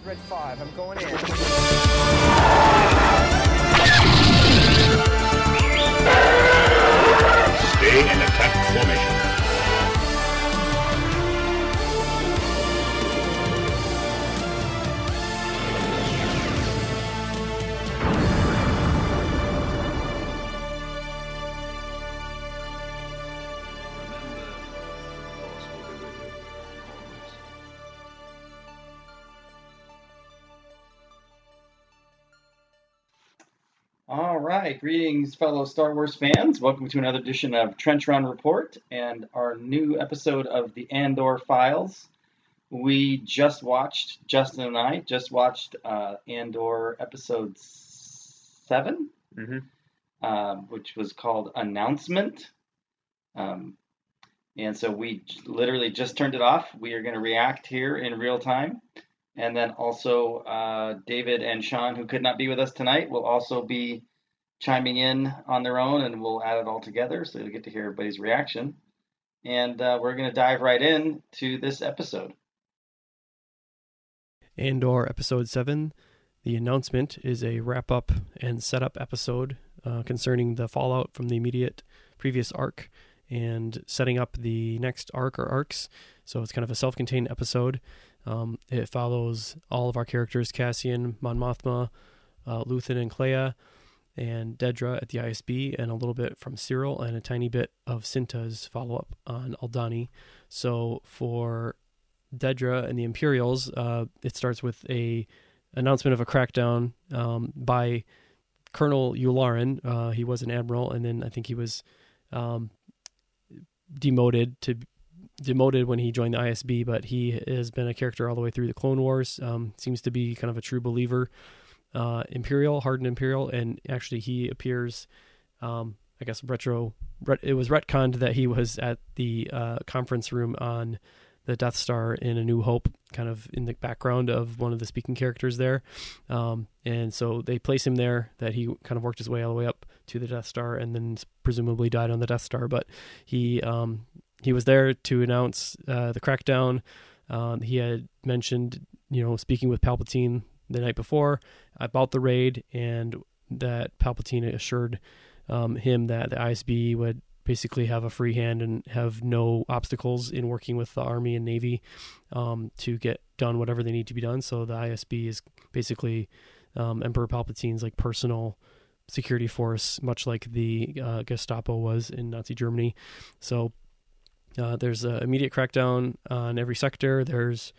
is Red 5. I'm going in. Stay in attack formation. Greetings, fellow Star Wars fans. Welcome to another edition of Trench Run Report and our new episode of the Andor Files. Justin and I just watched Andor episode 7, which was called Announcement. And so we literally just turned it off. We are going to react here in real time. And then also David and Sean, who could not be with us tonight, will also be chiming in on their own, and we'll add it all together so you'll get to hear everybody's reaction. And we're going to dive right in to this episode. Andor Episode 7, The Announcement, is a wrap-up and setup episode concerning the fallout from the immediate previous arc and setting up the next arc or arcs. So it's kind of a self-contained episode. It follows all of our characters, Cassian, Mon Mothma, Luthen, and Kleya, and Dedra at the ISB, and a little bit from Cyril, and a tiny bit of Sinta's follow-up on Aldhani. So for Dedra and the Imperials, it starts with a announcement of a crackdown by Colonel Yularen. He was an admiral, and then I think he was demoted when he joined the ISB, but he has been a character all the way through the Clone Wars, seems to be kind of a true believer, hardened imperial, and actually he appears, it was retconned that he was at the conference room on the Death Star in A New Hope, kind of in the background of one of the speaking characters there, and so they place him there, that he kind of worked his way all the way up to the Death Star and then presumably died on the Death Star, but he was there to announce the crackdown. He had mentioned, speaking with Palpatine the night before about the raid, and that Palpatine assured him that the ISB would basically have a free hand and have no obstacles in working with the Army and Navy to get done whatever they need to be done. So the ISB is basically Emperor Palpatine's like personal security force, much like the Gestapo was in Nazi Germany. So there's an immediate crackdown on every sector. There's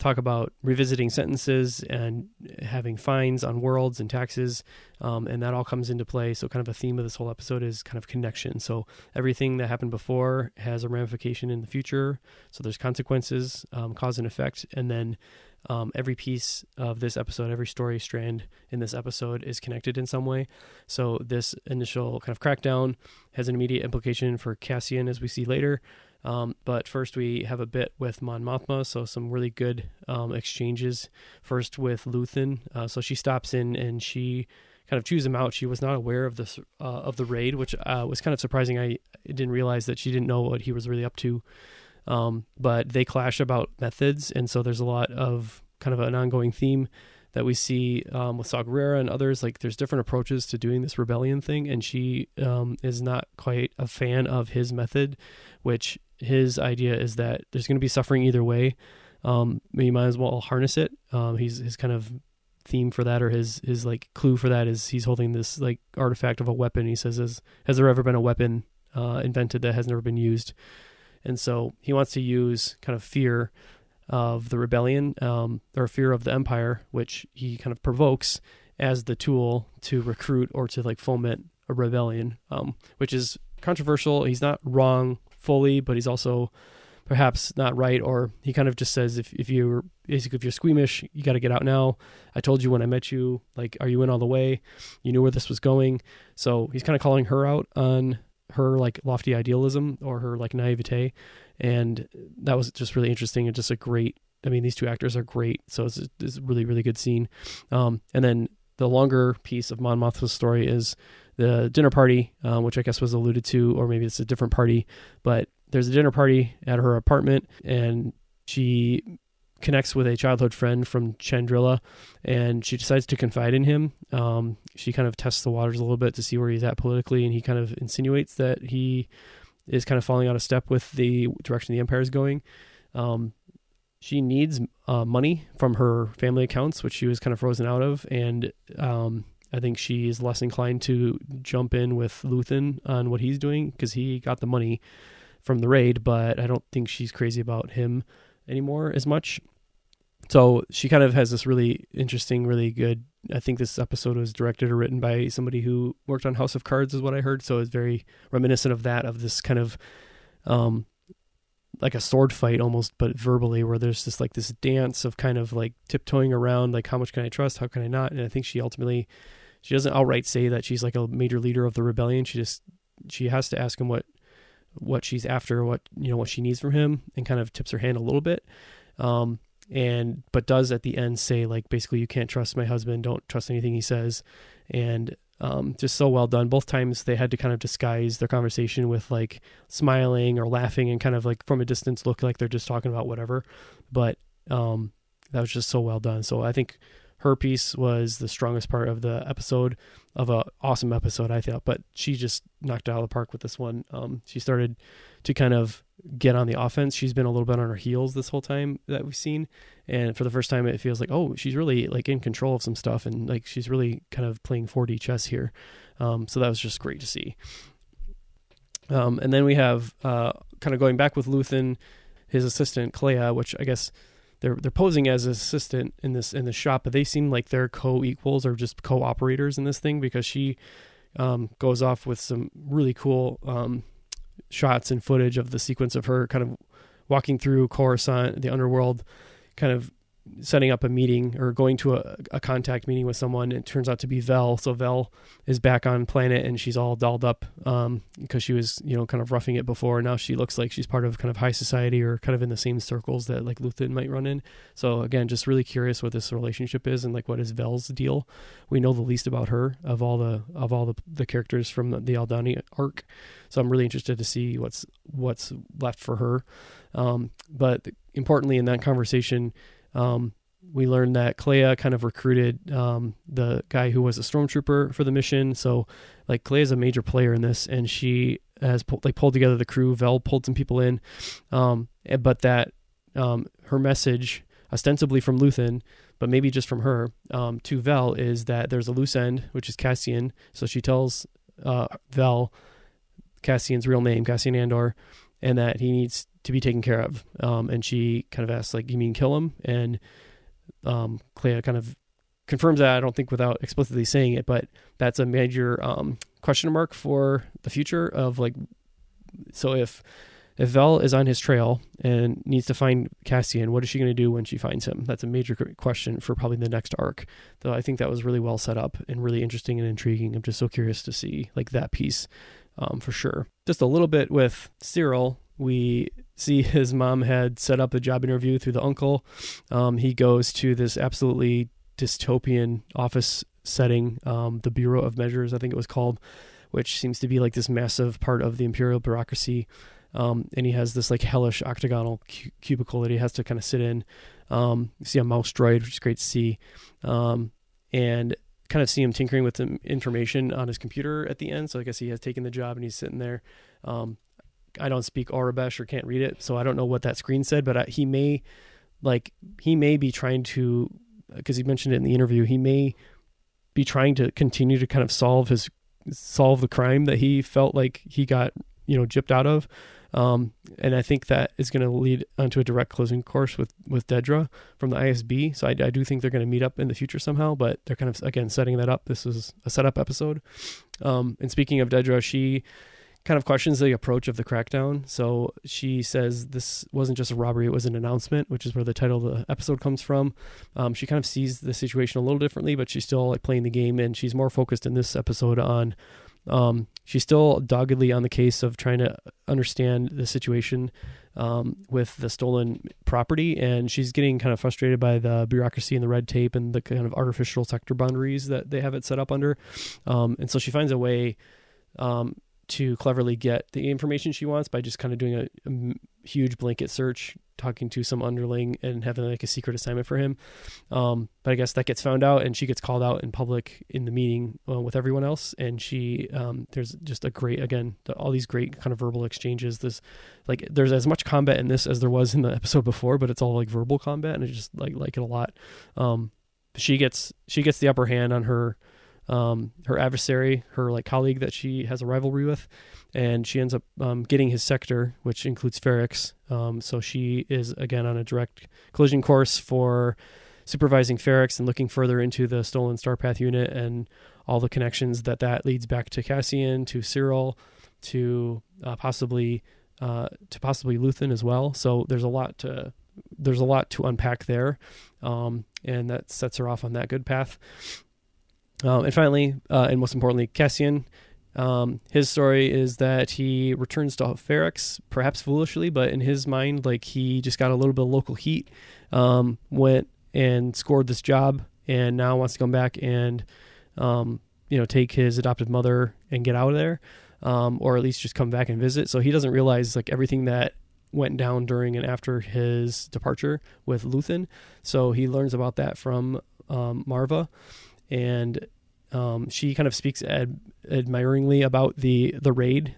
talk about revisiting sentences and having fines on worlds and taxes, and that all comes into play. So kind of a theme of this whole episode is kind of connection. So everything that happened before has a ramification in the future. So there's consequences, cause and effect, and then every piece of this episode, every story strand in this episode is connected in some way. So this initial kind of crackdown has an immediate implication for Cassian, as we see later. But first we have a bit with Mon Mothma, so some really good exchanges. First with Luthen, so she stops in and she kind of chews him out. She was not aware of this of the raid, which was kind of surprising. I didn't realize that she didn't know what he was really up to. But they clash about methods, and so there's a lot of kind of an ongoing theme that we see with Saw Gerrera and others. Like there's different approaches to doing this rebellion thing, and she is not quite a fan of his method, which his idea is that there's going to be suffering either way. You might as well harness it. His kind of theme for that, or his like clue for that, is he's holding this like artifact of a weapon. He says, has there ever been a weapon invented that has never been used? And so he wants to use kind of fear of the rebellion, or fear of the Empire, which he kind of provokes as the tool to recruit or to like foment a rebellion, which is controversial. He's not wrong fully, but he's also perhaps not right, or he kind of just says, if you're squeamish, you got to get out now. I told you when I met you, like, are you in all the way? You knew where this was going. So he's kind of calling her out on her like lofty idealism or her like naivete, and that was just really interesting and just a great, I mean, these two actors are great, so it's a really, really good scene. And then the longer piece of Mon Mothma's story is the dinner party, which I guess was alluded to, or maybe it's a different party, but there's a dinner party at her apartment, and she connects with a childhood friend from Chandrila, and she decides to confide in him. She kind of tests the waters a little bit to see where he's at politically, and he kind of insinuates that he is kind of falling out of step with the direction the Empire is going. She needs money from her family accounts, which she was kind of frozen out of, and I think she is less inclined to jump in with Luthen on what he's doing, because he got the money from the raid, but I don't think she's crazy about him anymore as much. So she kind of has this really interesting, really good, I think this episode was directed or written by somebody who worked on House of Cards is what I heard, so it's very reminiscent of that, of this kind of like a sword fight almost, but verbally, where there's just like this dance of kind of like tiptoeing around, like how much can I trust, how can I not? And I think she ultimately, she doesn't outright say that she's like a major leader of the rebellion. She has to ask him what she's after, what she needs from him, and kind of tips her hand a little bit. But does at the end say, like, basically, you can't trust my husband, don't trust anything he says. And just so well done. Both times they had to kind of disguise their conversation with like smiling or laughing, and kind of like from a distance look like they're just talking about whatever. But that was just so well done. So I think her piece was the strongest part of the episode, of an awesome episode, I thought. But she just knocked it out of the park with this one. She started to kind of get on the offense. She's been a little bit on her heels this whole time that we've seen. And for the first time, it feels like, oh, she's really like in control of some stuff. And like, she's really kind of playing 4D chess here. So that was just great to see. And then we have kind of going back with Luthen, his assistant, Kleya, which I guess they're posing as an assistant in the shop, but they seem like they're co-equals or just co-operators in this thing, because she goes off with some really cool shots and footage of the sequence of her kind of walking through Coruscant, the underworld, kind of setting up a meeting or going to a contact meeting with someone. It turns out to be Vel. So Vel is back on planet, and she's all dolled up because she was, kind of roughing it before. Now she looks like she's part of kind of high society, or kind of in the same circles that like Luthen might run in. So again, just really curious what this relationship is, and like, what is Vel's deal? We know the least about her of all the characters from the Aldhani arc. So I'm really interested to see what's left for her. But importantly, in that conversation, we learned that Kleya kind of recruited the guy who was a stormtrooper for the mission. So like, Kleya is a major player in this, and she has pulled together the crew. Vel pulled some people in, but that her message, ostensibly from Luthen, but maybe just from her, to Vel, is that there's a loose end, which is Cassian. So she tells Vel Cassian's real name, Cassian Andor, and that he needs to be taken care of. And she kind of asks, like, you mean kill him? And Kleya kind of confirms that, I don't think without explicitly saying it, but that's a major question mark for the future of, like, so if Vel is on his trail and needs to find Cassian, what is she going to do when she finds him? That's a major question for probably the next arc. Though I think that was really well set up and really interesting and intriguing. I'm just so curious to see like that piece for sure. Just a little bit with Cyril, we see his mom had set up a job interview through the uncle. He goes to this absolutely dystopian office setting, the Bureau of Measures, I think it was called, which seems to be like this massive part of the imperial bureaucracy. And he has this like hellish octagonal cubicle that he has to kind of sit in. You see a mouse droid, which is great to see. And kind of see him tinkering with some information on his computer at the end. So I guess he has taken the job, and he's sitting there. I don't speak Orabesh or can't read it, so I don't know what that screen said, but he may be trying to, because he mentioned it in the interview, he may be trying to continue to kind of solve the crime that he felt like he got, gypped out of. And I think that is going to lead onto a direct closing course with Dedra from the ISB. So I do think they're going to meet up in the future somehow, but they're kind of, again, setting that up. This is a setup episode. And speaking of Dedra, she kind of questions the approach of the crackdown. So she says this wasn't just a robbery, it was an announcement, which is where the title of the episode comes from. She kind of sees the situation a little differently, but she's still like playing the game, and she's more focused in this episode on, she's still doggedly on the case of trying to understand the situation with the stolen property, and she's getting kind of frustrated by the bureaucracy and the red tape and the kind of artificial sector boundaries that they have it set up under. And so she finds a way to cleverly get the information she wants by just kind of doing a huge blanket search, talking to some underling and having like a secret assignment for him. But I guess that gets found out and she gets called out in public in the meeting with everyone else. And she, there's just a great, again, all these great kind of verbal exchanges. This, like, there's as much combat in this as there was in the episode before, but it's all like verbal combat, and I just like it a lot. She gets the upper hand on her adversary, her like colleague that she has a rivalry with, and she ends up getting his sector, which includes Ferrix. So she is again on a direct collision course for supervising Ferrix and looking further into the stolen Starpath unit and all the connections that leads back to Cassian, to Cyril, to possibly Luthen as well. So there's a lot to unpack there, and that sets her off on that good path. And finally, and most importantly, Cassian, his story is that he returns to Ferrix, perhaps foolishly, but in his mind, like, he just got a little bit of local heat, went and scored this job, and now wants to come back and, take his adoptive mother and get out of there, or at least just come back and visit. So he doesn't realize, like, everything that went down during and after his departure with Luthen. So he learns about that from Marva. And she kind of speaks admiringly about the raid,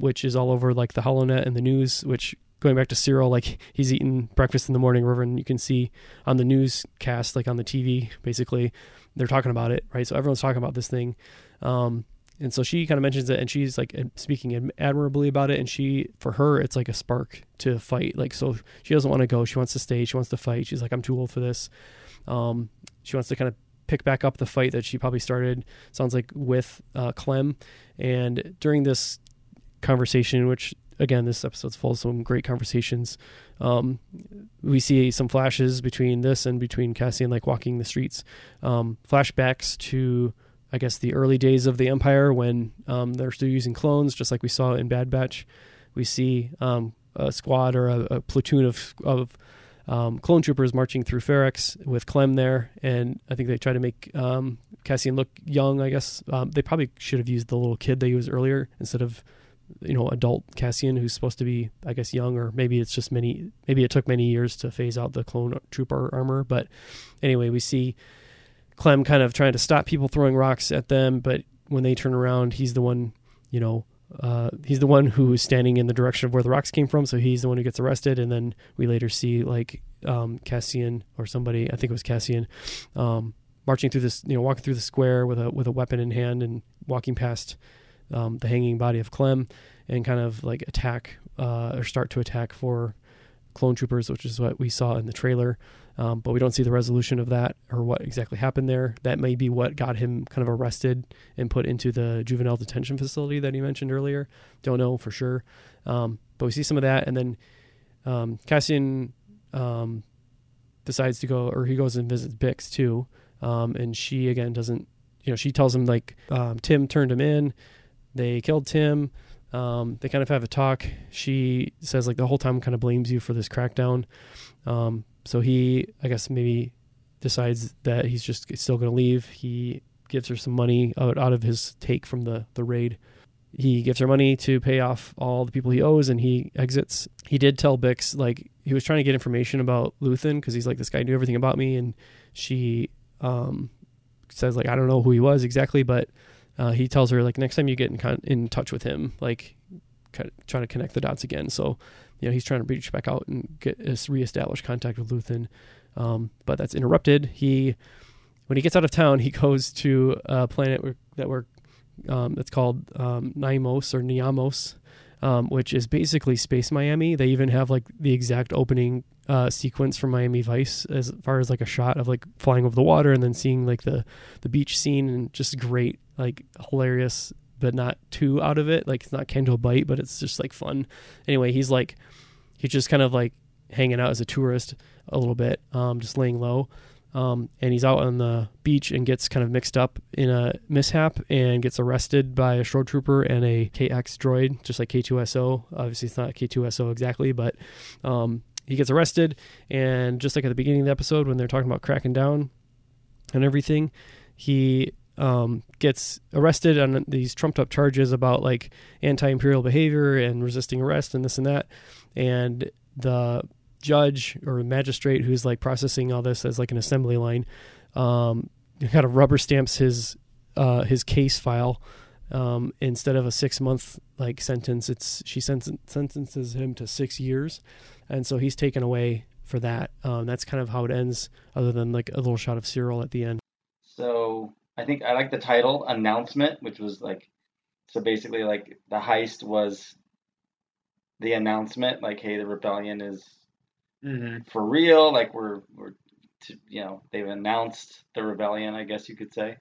which is all over like the HoloNet and the news, which, going back to Cyril, like, he's eating breakfast in the morning, River, and you can see on the newscast, like on the TV, basically, they're talking about it, right? So everyone's talking about this thing. And so she kind of mentions it, and she's like speaking admirably about it. And for her, it's like a spark to fight. Like, so she doesn't want to go. She wants to stay. She wants to fight. She's like, I'm too old for this. She wants to kind of pick back up the fight that she probably started, sounds like, with Clem. And during this conversation, which again, this episode's full of some great conversations, we see some flashes between this and between Cassian, like, walking the streets, flashbacks to, I guess, the early days of the Empire when they're still using clones, just like we saw in Bad Batch. We see a squad or a platoon of clone troopers marching through Ferrix with Clem there, and I think they try to make Cassian look young, I guess. They probably should have used the little kid they used earlier instead of, adult Cassian, who's supposed to be, I guess, young, or maybe it's just maybe it took many years to phase out the clone trooper armor. But anyway, we see Clem kind of trying to stop people throwing rocks at them, but when they turn around, he's the one, he's the one who's standing in the direction of where the rocks came from, so he's the one who gets arrested. And then we later see, like, Cassian or somebody, I think it was Cassian, marching through this, walking through the square with a weapon in hand and walking past the hanging body of Clem, and kind of like start to attack for clone troopers, which is what we saw in the trailer. But we don't see the resolution of that or what exactly happened there. That may be what got him kind of arrested and put into the juvenile detention facility that he mentioned earlier. Don't know for sure. But we see some of that. And then Cassian decides to go, or he goes and visits Bix too. And she, again, doesn't, she tells him, like, Tim turned him in. They killed Tim. They kind of have a talk. She says, like, the whole time kind of blames you for this crackdown. So he, I guess, maybe decides that he's just still going to leave. He gives her some money out of his take from the raid. He gives her money to pay off all the people he owes, and he exits. He did tell Bix, like, he was trying to get information about Luthen because he's like, this guy knew everything about me. And she says, like, I don't know who he was exactly, but he tells her, like, next time you get in touch with him, like, kind of try to connect the dots again. So, he's trying to reach back out and get his reestablished contact with Luthen. But that's interrupted. When he gets out of town, he goes to a planet that's called Niamos or Niamos, which is basically Space Miami. They even have, like, the exact opening sequence from Miami Vice as far as, like, a shot of, like, flying over the water and then seeing, like, the beach scene, and just great, like, hilarious, but not too out of it. Like, it's not Kendall Bite, but it's just, like, fun. Anyway, he's like, he's just kind of like hanging out as a tourist a little bit, just laying low. And he's out on the beach and gets kind of mixed up in a mishap and gets arrested by a shore trooper and a KX droid, just like K2SO. Obviously it's not K2SO exactly, but, he gets arrested. And just like at the beginning of the episode, when they're talking about cracking down and everything, he, gets arrested on these trumped-up charges about, like, anti-imperial behavior and resisting arrest and this and that. And the judge or magistrate who's, like, processing all this as, like, an assembly line kind of rubber stamps his case file. Instead of a 6-month like sentence, she sentences him to 6 years, and so he's taken away for that. That's kind of how it ends, other than like a little shot of Cyril at the end. So I think I like the title announcement, which was like, so basically like the heist was the announcement, like, hey, the rebellion is for real. Like we're they've announced the rebellion, I guess you could say.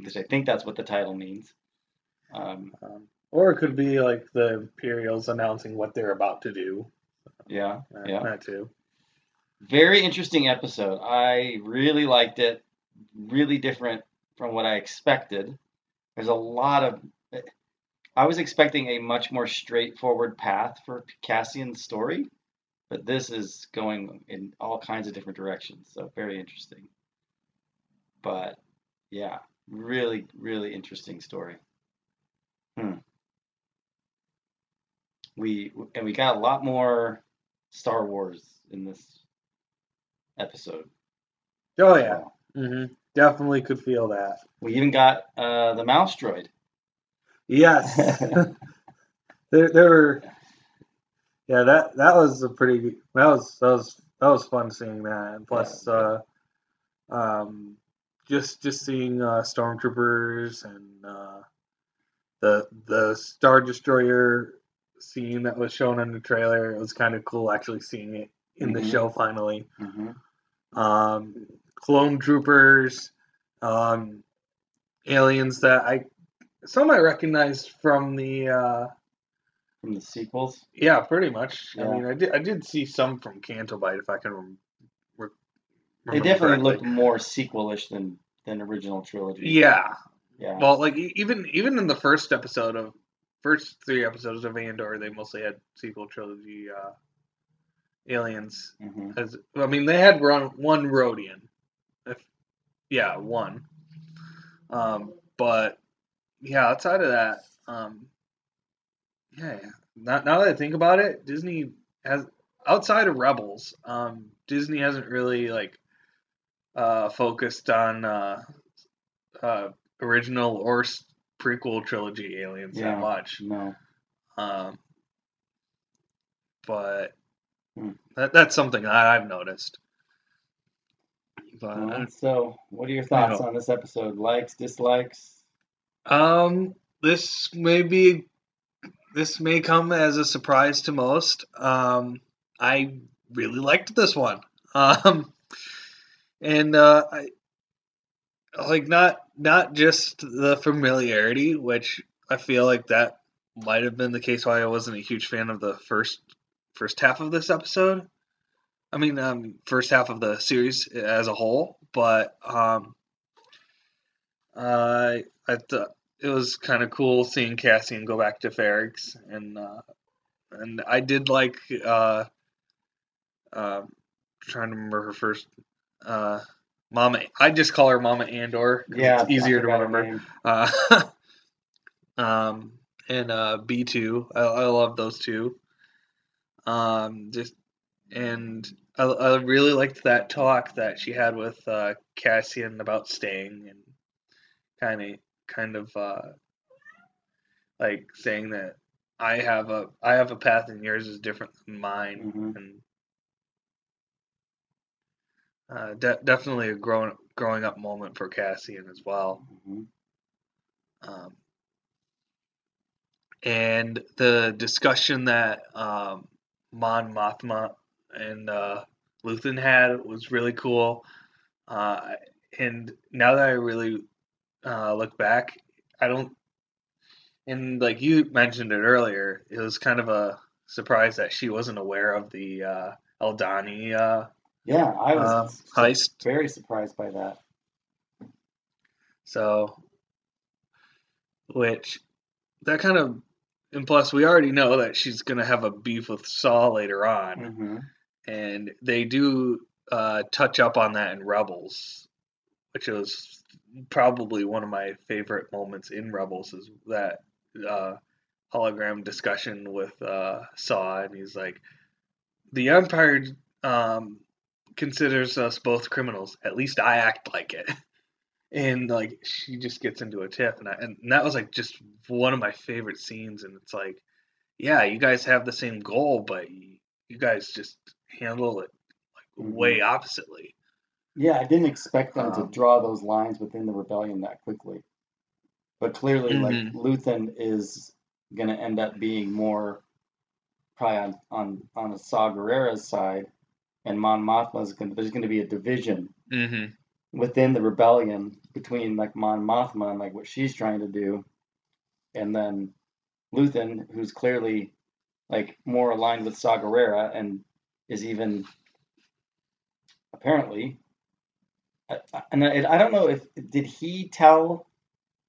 Which I think that's what the title means. Or it could be like the Imperials announcing what they're about to do. Yeah, yeah. That too. Very interesting episode. I really liked it. Really different from what I expected. There's a lot of... I was expecting a much more straightforward path for Cassian's story, but this is going in all kinds of different directions, so very interesting. But, yeah. Really, really interesting story. We got a lot more Star Wars in this episode. Oh yeah, Definitely could feel that. We even got the mouse droid. Yes, there were. Yeah, that was a pretty that was fun seeing that. And plus, yeah. Just seeing stormtroopers and the Star Destroyer scene that was shown in the trailer. It was kind of cool actually seeing it in the show finally. Clone troopers, aliens that I recognized from the sequels. Yeah, pretty much. Yeah. I mean, I did see some from Canto Bight, if I can remember. They definitely looked more sequelish than original trilogy. Yeah, yeah. Well, like even in the first three episodes of Andor, they mostly had sequel trilogy aliens. They had one Rodian, one. But yeah, outside of that, Now that I think about it, Disney has outside of Rebels, Disney hasn't really focused on original or prequel trilogy aliens that much. No. But that's something I've noticed. But, so, what are your thoughts on this episode? Likes, dislikes? This may come as a surprise to most. I really liked this one. I like not just the familiarity, which I feel like that might have been the case why I wasn't a huge fan of the first half of this episode. I mean, first half of the series as a whole, but I thought it was kind of cool seeing Cassian go back to Ferrix, and I did like trying to remember her first Mama. I just call her Mama Andor. Yeah, it's easier to remember. And B2. I love those two. I really liked that talk that she had with Cassian about staying and kind of saying that I have a path and yours is different than mine. And definitely a growing up moment for Cassian as well. And the discussion that Mon Mothma and Luthen had was really cool. And now that I really look back, like you mentioned it earlier, it was kind of a surprise that she wasn't aware of the Aldhani I was heist. Very surprised by that. So, and plus we already know that she's going to have a beef with Saw later on. And they do touch up on that in Rebels, which was probably one of my favorite moments in Rebels is that hologram discussion with Saw, and he's like, the Empire considers us both criminals. At least I act like it. And like she just gets into a tiff, and that was like just one of my favorite scenes. And it's like, yeah, you guys have the same goal, but you guys just handle it like way oppositely. Yeah, I didn't expect them to draw those lines within the rebellion that quickly. But clearly, like, Luthen is going to end up being more probably on the Saw Gerrera's side, and Mon Mothma there's going to be a division within the rebellion between, like, Mon Mothma and, like, what she's trying to do, and then Luthen, who's clearly, like, more aligned with Saw Gerrera and is even, apparently... And I don't know if, did he tell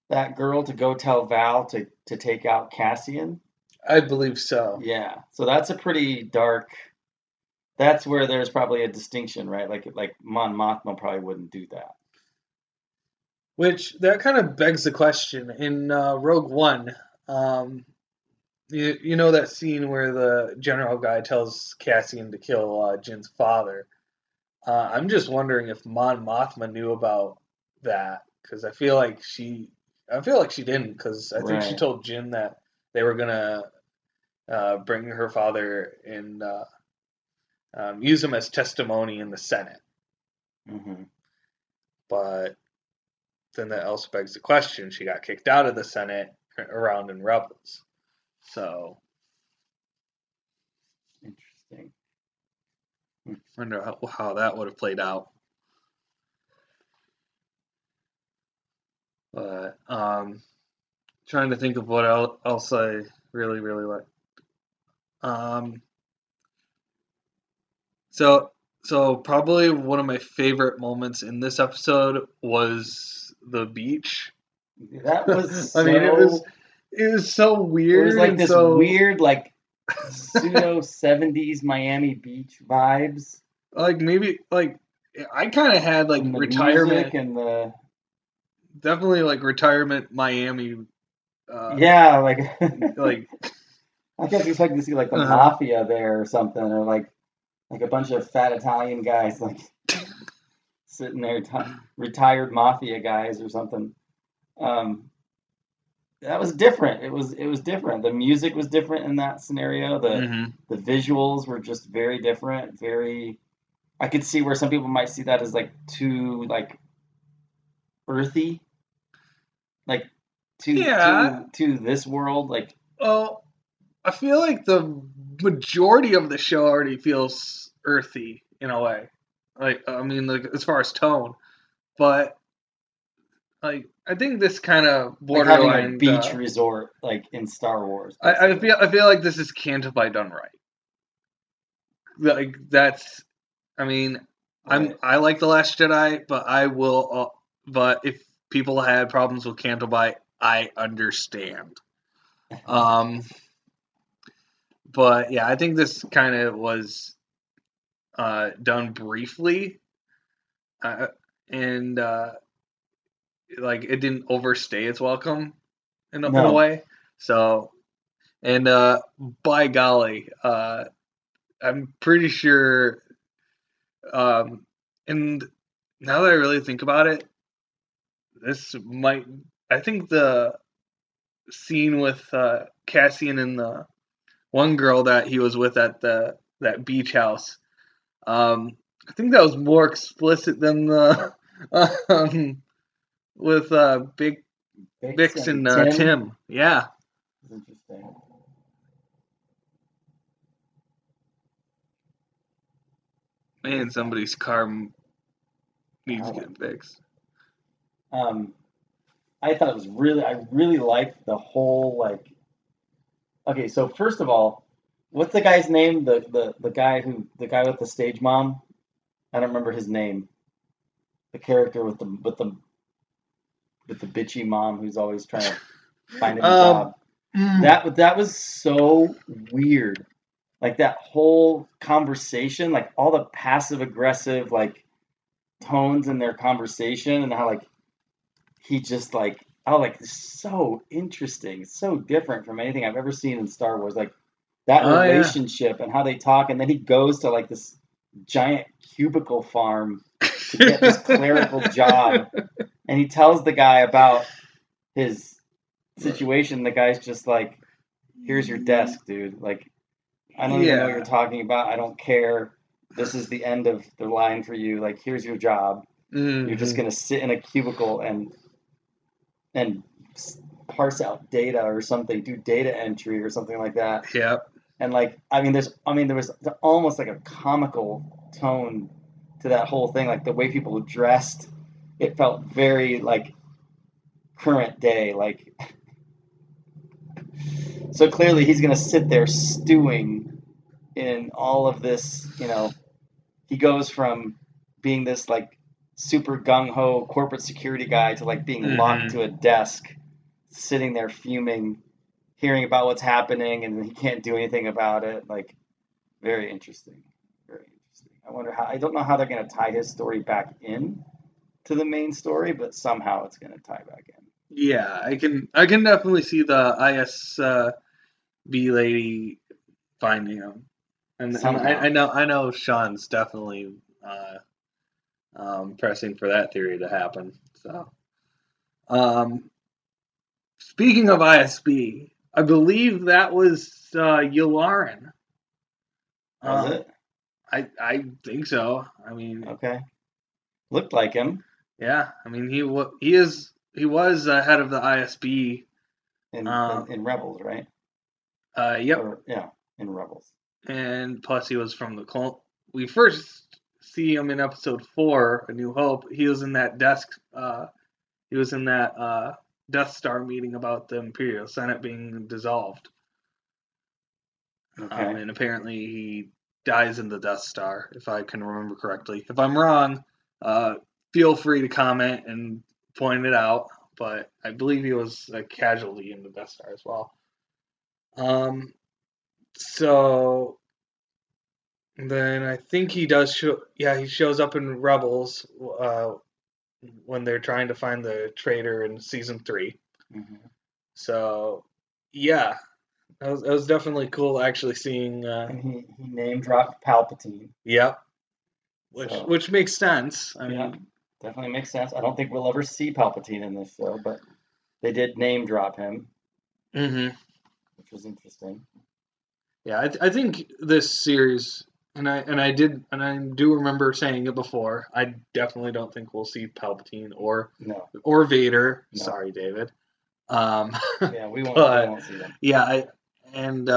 that girl to go tell Val to take out Cassian? I believe so. Yeah. So that's a pretty dark, that's where there's probably a distinction, right? Like Mon Mothma probably wouldn't do that. Which, that kind of begs the question. In Rogue One, you know that scene where the general guy tells Cassian to kill Jin's father? I'm just wondering if Mon Mothma knew about that, because I feel like she didn't, because I think she told Jin that they were gonna bring her father and use him as testimony in the Senate. But then that also begs the question: she got kicked out of the Senate around in Rebels, so interesting. I wonder how that would have played out. But trying to think of what else I really, really liked. So probably one of my favorite moments in this episode was the beach. That was I mean, it was so weird. It was like this weird, like, pseudo 70s Miami Beach vibes. Like, maybe, like, I kind of had, like, retirement and the definitely, like, retirement Miami. Yeah, like, like, I guess you're expecting to see, like, the mafia there or something, or like a bunch of fat Italian guys, like, sitting there, retired mafia guys or something. That was different. It was different. The music was different in that scenario. The visuals were just very different. Very, I could see where some people might see that as, like, too, like, earthy, like to this world. Like, well, I feel like the majority of the show already feels earthy in a way. Like, I mean, like, as far as tone, but. Like, I think this kind of borderline, like, having a beach resort, like in Star Wars. I feel like this is Cantabite done right. Like, that's, I mean, right. I like The Last Jedi, but I will. But if people had problems with Cantabite, I understand. But yeah, I think this kind of was done briefly, and. Like, it didn't overstay its welcome in a way. So, and by golly, I'm pretty sure. And now that I really think about it, I think the scene with Cassian and the one girl that he was with at that beach house. I think that was more explicit than the. With Bix and Tim. Yeah. Interesting. Man, somebody's car needs to get fixed. I thought it was I really liked the whole, like... Okay, so first of all, what's the guy's name? The guy with the stage mom? I don't remember his name. The character with the bitchy mom who's always trying to find a job. That was so weird. Like, that whole conversation, like, all the passive aggressive, like, tones in their conversation, and how, like, he just like, oh, like so interesting, so different from anything I've ever seen in Star Wars. Like that relationship and how they talk, and then he goes to like this giant cubicle farm to get this clerical job, and he tells the guy about his situation. The guy's just like, "Here's your desk, dude. Like, I don't even know what you're talking about. I don't care. This is the end of the line for you. Like, here's your job. Mm-hmm. You're just gonna sit in a cubicle and parse out data or something, do data entry or something like that." Yeah. And like, I mean, there was almost like a comical tone to that whole thing. Like the way people dressed, it felt very like current day. Like, so clearly he's going to sit there stewing in all of this, you know. He goes from being this like super gung-ho corporate security guy to like being locked to a desk, sitting there fuming, hearing about what's happening, and he can't do anything about it. Like, very interesting. Very interesting. I wonder how, I don't know how they're going to tie his story back in to the main story, but somehow it's going to tie back in. Yeah, I can definitely see the ISB lady finding him. And I know Sean's definitely pressing for that theory to happen. So, speaking of ISB, I believe that was Yularen. Was it? I think so. I mean, okay, looked like him. Yeah, I mean he is. He was head of the ISB in Rebels, right? Yep. In Rebels. And plus, he was from the Clone. We first see him in Episode 4, A New Hope. He was in that Death Star meeting about the Imperial Senate being dissolved. Okay. And apparently, he dies in the Death Star, if I can remember correctly. If I'm wrong, feel free to comment and point it out, but I believe he was a casualty in the Death Star as well. So then I think he does show. Yeah, he shows up in Rebels when they're trying to find the traitor in Season 3. Mm-hmm. So yeah, that was definitely cool. Actually, seeing and he name dropped Palpatine. Yep, which makes sense. I mean. Definitely makes sense. I don't think we'll ever see Palpatine in this show, but they did name drop him, which was interesting. Yeah, I think this series, and I do remember saying it before. I definitely don't think we'll see Palpatine or Vader. No. Sorry, David. Yeah, we won't see them. Yeah, and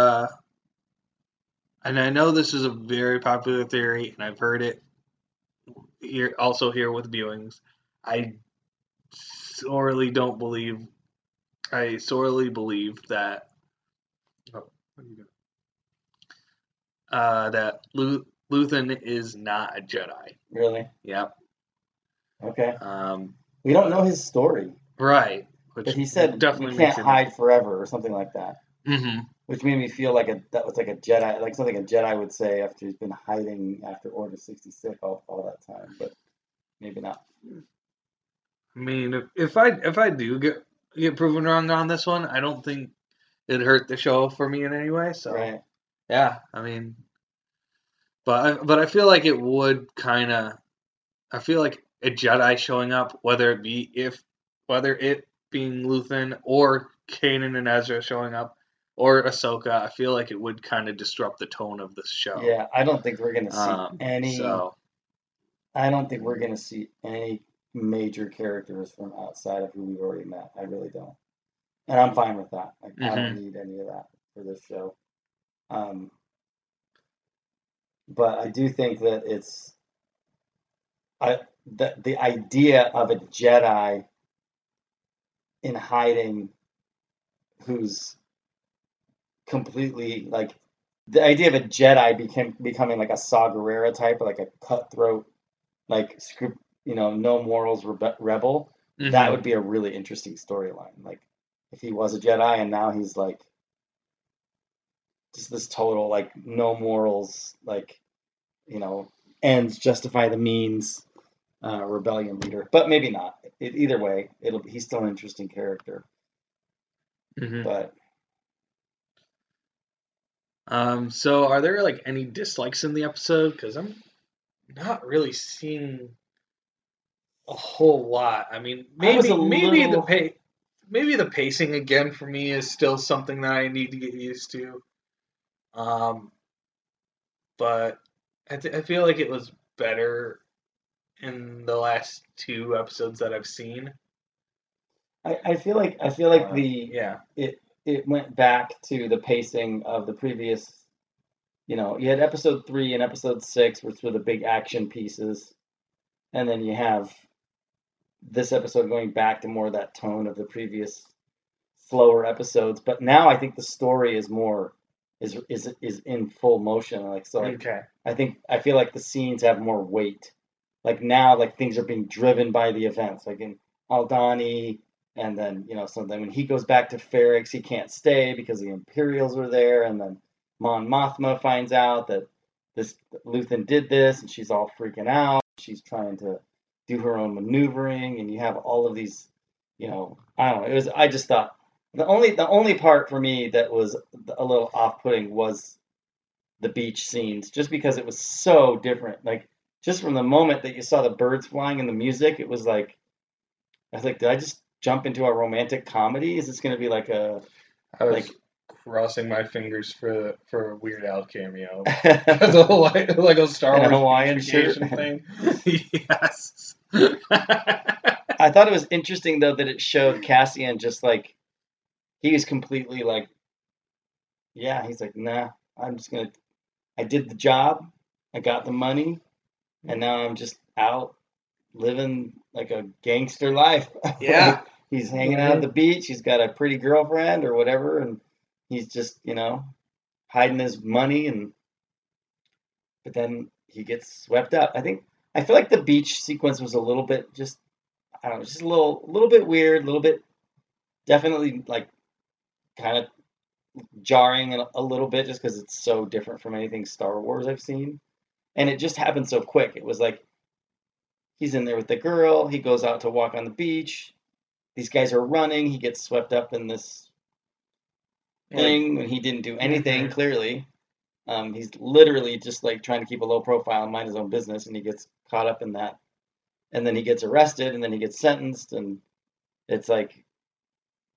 I know this is a very popular theory, and I've heard it. Here with viewings, I sorely believe that that Luthen is not a Jedi. Really? Yep. Okay. We don't know his story. Right. But he said definitely you can't hide forever or something like that. Mm-hmm. Which made me feel like that was like a Jedi, like something a Jedi would say after he's been hiding after Order 66 all that time, but maybe not. I mean, if I do get proven wrong on this one, I don't think it hurt the show for me in any way. So right. Yeah, I mean, but I feel like it would kind of. I feel like a Jedi showing up, whether it being Luthen or Kanan and Ezra showing up. Or Ahsoka, I feel like it would kind of disrupt the tone of this show. Yeah, I don't think we're going to see any. So. I don't think we're going to see any major characters from outside of who we've already met. I really don't, and I'm fine with that. Like, I don't need any of that for this show. But I do think that the idea of a Jedi in hiding, who's completely like the idea of a Jedi becoming like a Saw Gerrera type, like a cutthroat, like script, you know, no morals rebel. Mm-hmm. That would be a really interesting storyline. Like if he was a Jedi and now he's like just this total like no morals, like, you know, ends justify the means, rebellion leader, but maybe not. Either way, he's still an interesting character. Mm-hmm. But so are there like any dislikes in the episode? Because I'm not really seeing a whole lot. I mean, maybe the pacing again for me is still something that I need to get used to. But I feel like it was better in the last two episodes that I've seen. I feel like it went back to the pacing of the previous. You know, you had episode 3 and episode 6, which were the big action pieces, and then you have this episode going back to more of that tone of the previous slower episodes. But now I think the story is more is in full motion. I feel like the scenes have more weight. Like now, like things are being driven by the events. Like in Aldhani. And then, you know, something when he goes back to Ferrix, he can't stay because the Imperials are there. And then Mon Mothma finds out that this Luthen did this, and she's all freaking out. She's trying to do her own maneuvering, and you have all of these, you know, I don't know. It was, I just thought the only part for me that was a little off-putting was the beach scenes, just because it was so different. Like just from the moment that you saw the birds flying and the music, it was like, I was like, did I just jump into a romantic comedy? Is this going to be like a... I was like, crossing my fingers for a Weird Al cameo. like a Star Wars Hawaiian shirt thing. Yes. I thought it was interesting, though, that it showed Cassian just like... He was completely like... Yeah, he's like, nah, I'm just going to... I did the job. I got the money. And now I'm just out living like a gangster life. Yeah. He's hanging out at the beach. He's got a pretty girlfriend or whatever. And he's just, you know, hiding his money. But then he gets swept up. I feel like the beach sequence was a little bit just, I don't know, just a little bit weird, a little bit definitely like kind of jarring a little bit, just because it's so different from anything Star Wars I've seen. And it just happened so quick. It was like, he's in there with the girl. He goes out to walk on the beach. These guys are running. He gets swept up in this thing when he didn't do anything, clearly. He's literally just like trying to keep a low profile and mind his own business, and he gets caught up in that. And then he gets arrested, and then he gets sentenced, and it's like,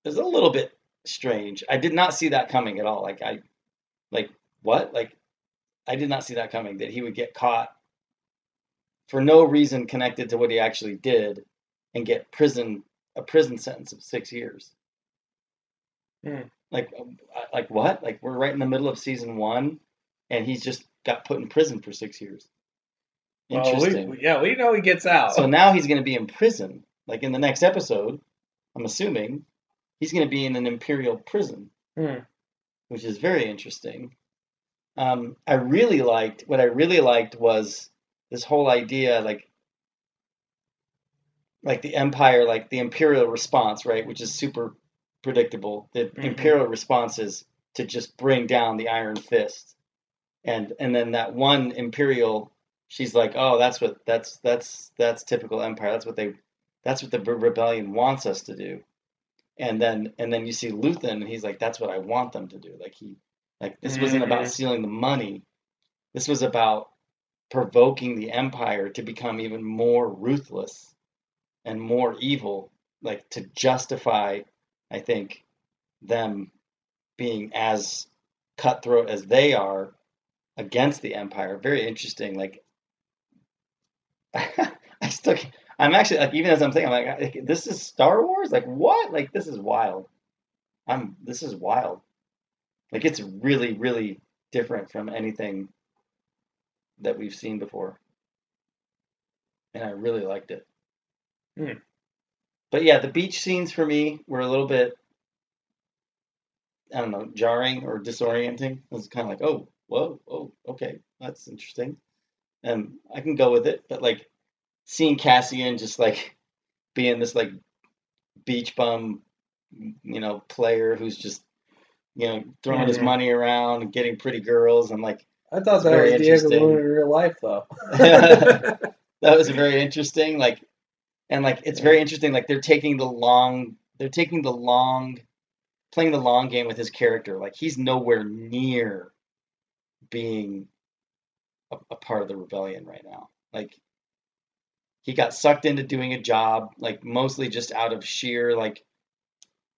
it's a little bit strange. I did not see that coming at all. I did not see that coming, that he would get caught for no reason connected to what he actually did, and get a prison sentence of 6 years. Mm. Like what? Like we're right in the middle of season 1, and he's just got put in prison for 6 years. Interesting. Well, we know he gets out. So now he's going to be in prison. Like in the next episode, I'm assuming he's going to be in an Imperial prison, which is very interesting. What I really liked was this whole idea, like the Empire, like the Imperial response, right, which is super predictable. The Imperial response is to just bring down the Iron Fist, and then that one Imperial, she's like, oh, that's typical Empire. That's what the rebellion wants us to do. And then you see Luthen, and he's like, that's what I want them to do. This wasn't about stealing the money. This was about provoking the Empire to become even more ruthless and more evil, like to justify, I think, them being as cutthroat as they are against the Empire. Very interesting. Like, I'm actually, like, even as I'm thinking, I'm like, this is Star Wars? Like, what? Like, this is wild. This is wild. Like, it's really, really different from anything that we've seen before, and I really liked it. But yeah, the beach scenes for me were a little bit, I don't know, jarring or disorienting. It was kind of like, oh, whoa, oh, okay, that's interesting, and I can go with it. But like seeing Cassian just like being this like beach bum, you know, player who's just, you know, throwing his money around and getting pretty girls, and like, I thought that was Diego Luna in real life, though. That was very interesting. It's very interesting. Playing the long game with his character. Like, he's nowhere near being a part of the rebellion right now. Like, he got sucked into doing a job, like, mostly just out of sheer, like,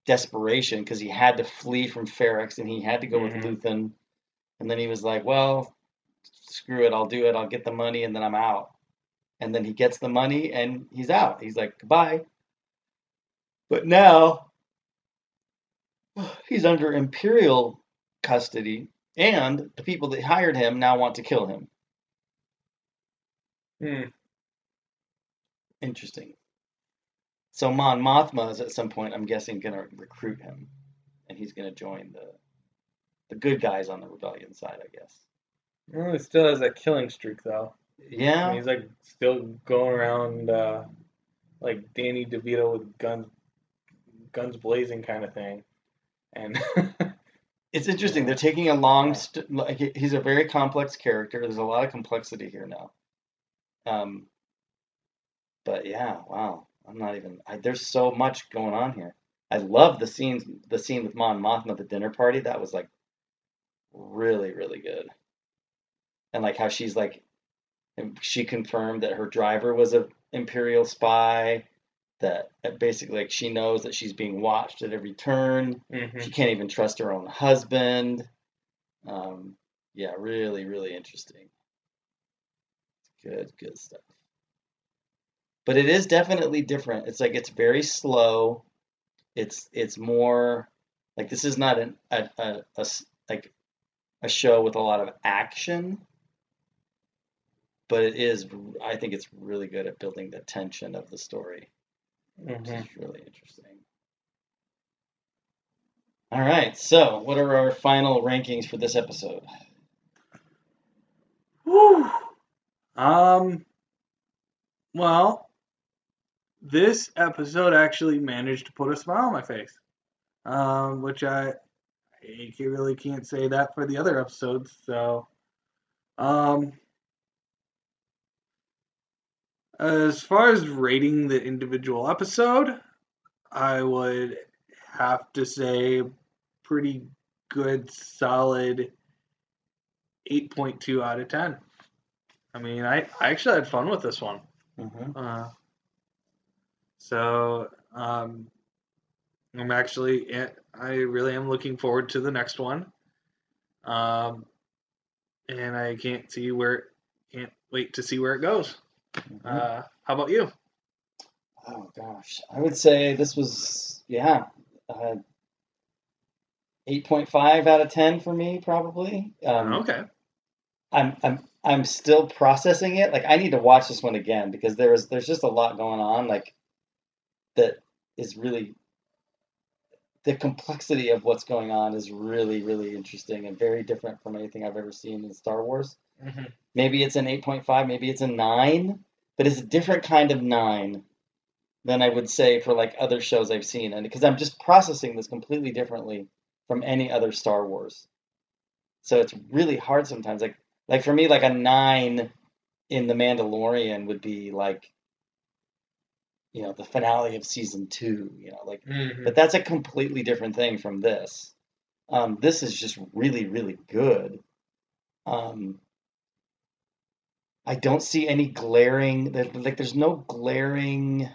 desperation, because he had to flee from Ferrix and he had to go with Luthen. And then he was like, well, screw it, I'll do it, I'll get the money, and then I'm out. And then he gets the money and he's out. He's like, goodbye. But now he's under Imperial custody, and the people that hired him now want to kill him. Hmm. Interesting. So Mon Mothma is at some point, I'm guessing, going to recruit him, and he's going to join the good guys on the rebellion side, I guess. Well, he still has that killing streak, though. Yeah. And he's like still going around like Danny DeVito with guns blazing kind of thing. And it's interesting. They're taking a long. He's a very complex character. There's a lot of complexity here now. But yeah, wow. I'm not even. There's so much going on here. I love the scenes. The scene with Mon Mothma at the dinner party. That was like really, really good. And like how she's like, she confirmed that her driver was an Imperial spy. That basically, like, she knows that she's being watched at every turn. Mm-hmm. She can't even trust her own husband. Yeah, really, really interesting. Good stuff. But it is definitely different. It's like, it's very slow. It's more like, this is not a show with a lot of action. But it is. I think it's really good at building the tension of the story. Mm-hmm. Which is really interesting. All right, so what are our final rankings for this episode? Whew. Well, this episode actually managed to put a smile on my face, which I really can't say that for the other episodes. So, as far as rating the individual episode, I would have to say pretty good, solid 8.2 out of 10. I mean, I actually had fun with this one. Mm-hmm. I really am looking forward to the next one. And I can't wait to see where it goes. How about you? Oh gosh, I would say this was 8.5 out of 10 for me, probably. Okay. I'm still processing it. Like, I need to watch this one again because there's just a lot going on. Like, that is really, the complexity of what's going on is really, really interesting and very different from anything I've ever seen in Star Wars. Mm-hmm. Maybe it's an 8.5, maybe it's a 9, but it's a different kind of 9 than I would say for like other shows I've seen. And because I'm just processing this completely differently from any other Star Wars. So it's really hard sometimes. Like for me, like a 9 in The Mandalorian would be like, you know, the finale of season 2, you know, like, mm-hmm. But that's a completely different thing from this. This is just really, really good. I don't see any glaring, like there's no glaring,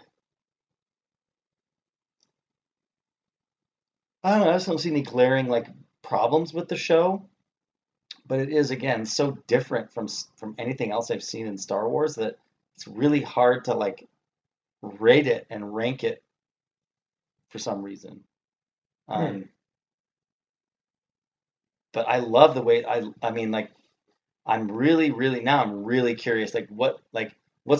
I don't know, I just don't see any glaring like problems with the show, but it is, again, so different from anything else I've seen in Star Wars that it's really hard to like rate it and rank it for some reason. But I love the way, I mean, like, I'm really curious, like what's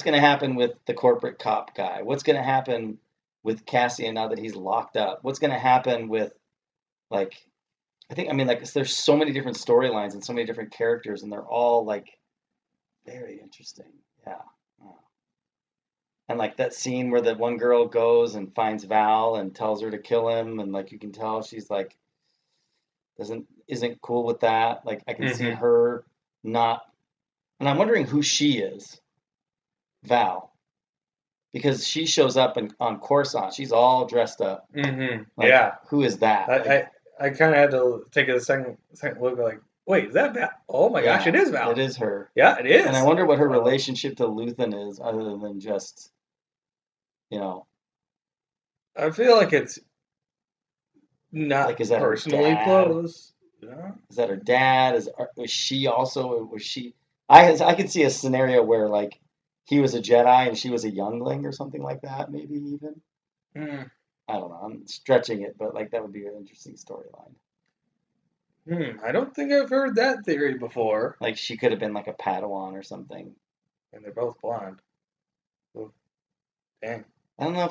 going to happen with the corporate cop guy? What's going to happen with Cassian now that he's locked up? What's going to happen with, like, there's so many different storylines and so many different characters, and they're all like very interesting. Yeah. And like that scene where that one girl goes and finds Val and tells her to kill him, and like you can tell she's like isn't cool with that. Like I can see her. Not, and I'm wondering who she is. Val. Because she shows up on Coruscant. She's all dressed up. Mm-hmm. Like, yeah. Who is that? I kind of had to take a second look, like, wait, is that Val? Oh my gosh, it is Val. It is her. Yeah, it is. And I wonder what her relationship to Luthen is, other than just, you know. I feel like it's not like, is that personally close. Yeah. Is that her dad? Was she? I could see a scenario where, like, he was a Jedi and she was a youngling or something like that, maybe even. Mm. I don't know. I'm stretching it, but, like, that would be an interesting storyline. I don't think I've heard that theory before. Like, she could have been, like, a Padawan or something. And they're both blonde. Ooh. Dang. I don't know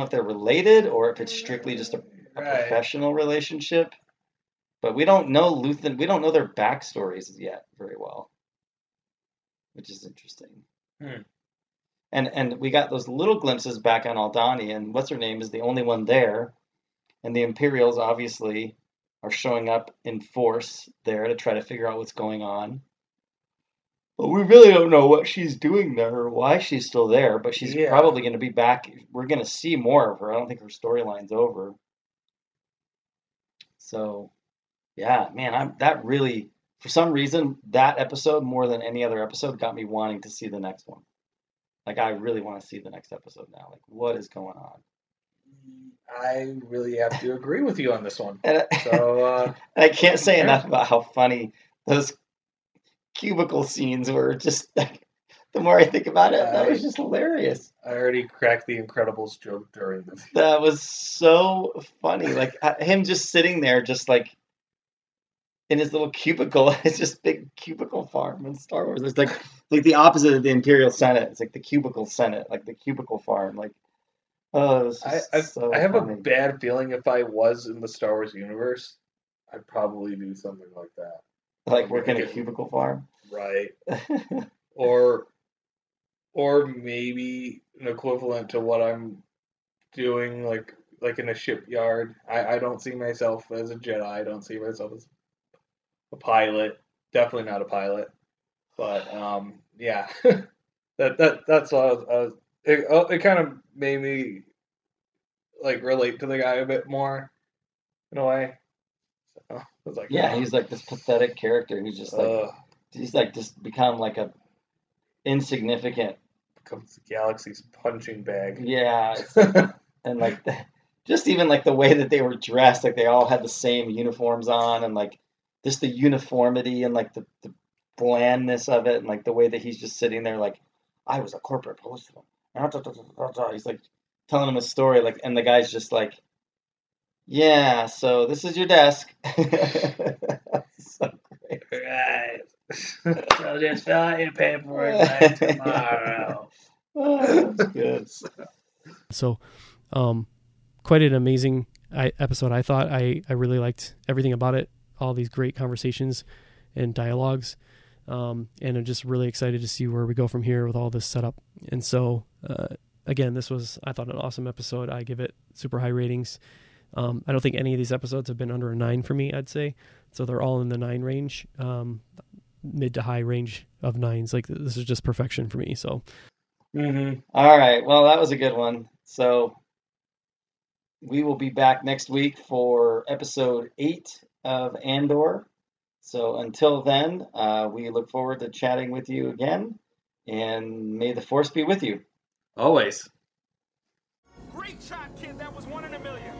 if they're related or if it's strictly just a professional relationship. But we don't know Luthen. We don't know their backstories yet very well, which is interesting. Hmm. And we got those little glimpses back on Aldhani, and what's-her-name is the only one there. And the Imperials, obviously, are showing up in force there to try to figure out what's going on. But we really don't know what she's doing there or why she's still there, but she's probably going to be back. We're going to see more of her. I don't think her storyline's over. So, yeah, man, that really... For some reason, that episode, more than any other episode, got me wanting to see the next one. Like, I really want to see the next episode now. Like, what is going on? I really have to agree with you on this one. I can't say enough about how funny those cubicle scenes were. Just, like, the more I think about it, that was just hilarious. I already cracked the Incredibles joke during this. That was so funny. Like, him just sitting there, just, like, in his little cubicle. It's just big cubicle farm in Star Wars. It's like the opposite of the Imperial Senate. It's like the cubicle Senate, like the cubicle farm. Like, oh, I have funny. A bad feeling if I was in the Star Wars universe, I'd probably do something like that. Like work in a cubicle farm, right? or maybe an equivalent to what I'm doing, like in a shipyard. I don't see myself as a Jedi. I don't see myself as a pilot, definitely not a pilot, but yeah, that's what I was it kind of made me like relate to the guy a bit more in a way. So I was like, yeah, he's like this pathetic character who's just like he's like just become like a insignificant, becomes the galaxy's punching bag. Yeah, and like just even like the way that they were dressed, like they all had the same uniforms on, and like. Just the uniformity and, like, the blandness of it and, like, the way that he's just sitting there, like, I was a corporate policeman. He's, like, telling him a story, like, and the guy's just like, yeah, so this is your desk. So great. Right. So just fill out your paperwork by tomorrow. Oh, that's good. So, quite an amazing episode, I thought. I really liked everything about it. All these great conversations and dialogues. And I'm just really excited to see where we go from here with all this setup. And so, again, this was, I thought, an awesome episode. I give it super high ratings. I don't think any of these episodes have been under a 9 for me, I'd say. So they're all in the 9 range, mid to high range of 9s. Like, this is just perfection for me. So. Mm-hmm. All right. Well, that was a good one. So we will be back next week for episode 8 of Andor. So until then, we look forward to chatting with you again, and may the Force be with you. Always. Great shot, kid. That was 1 in a million.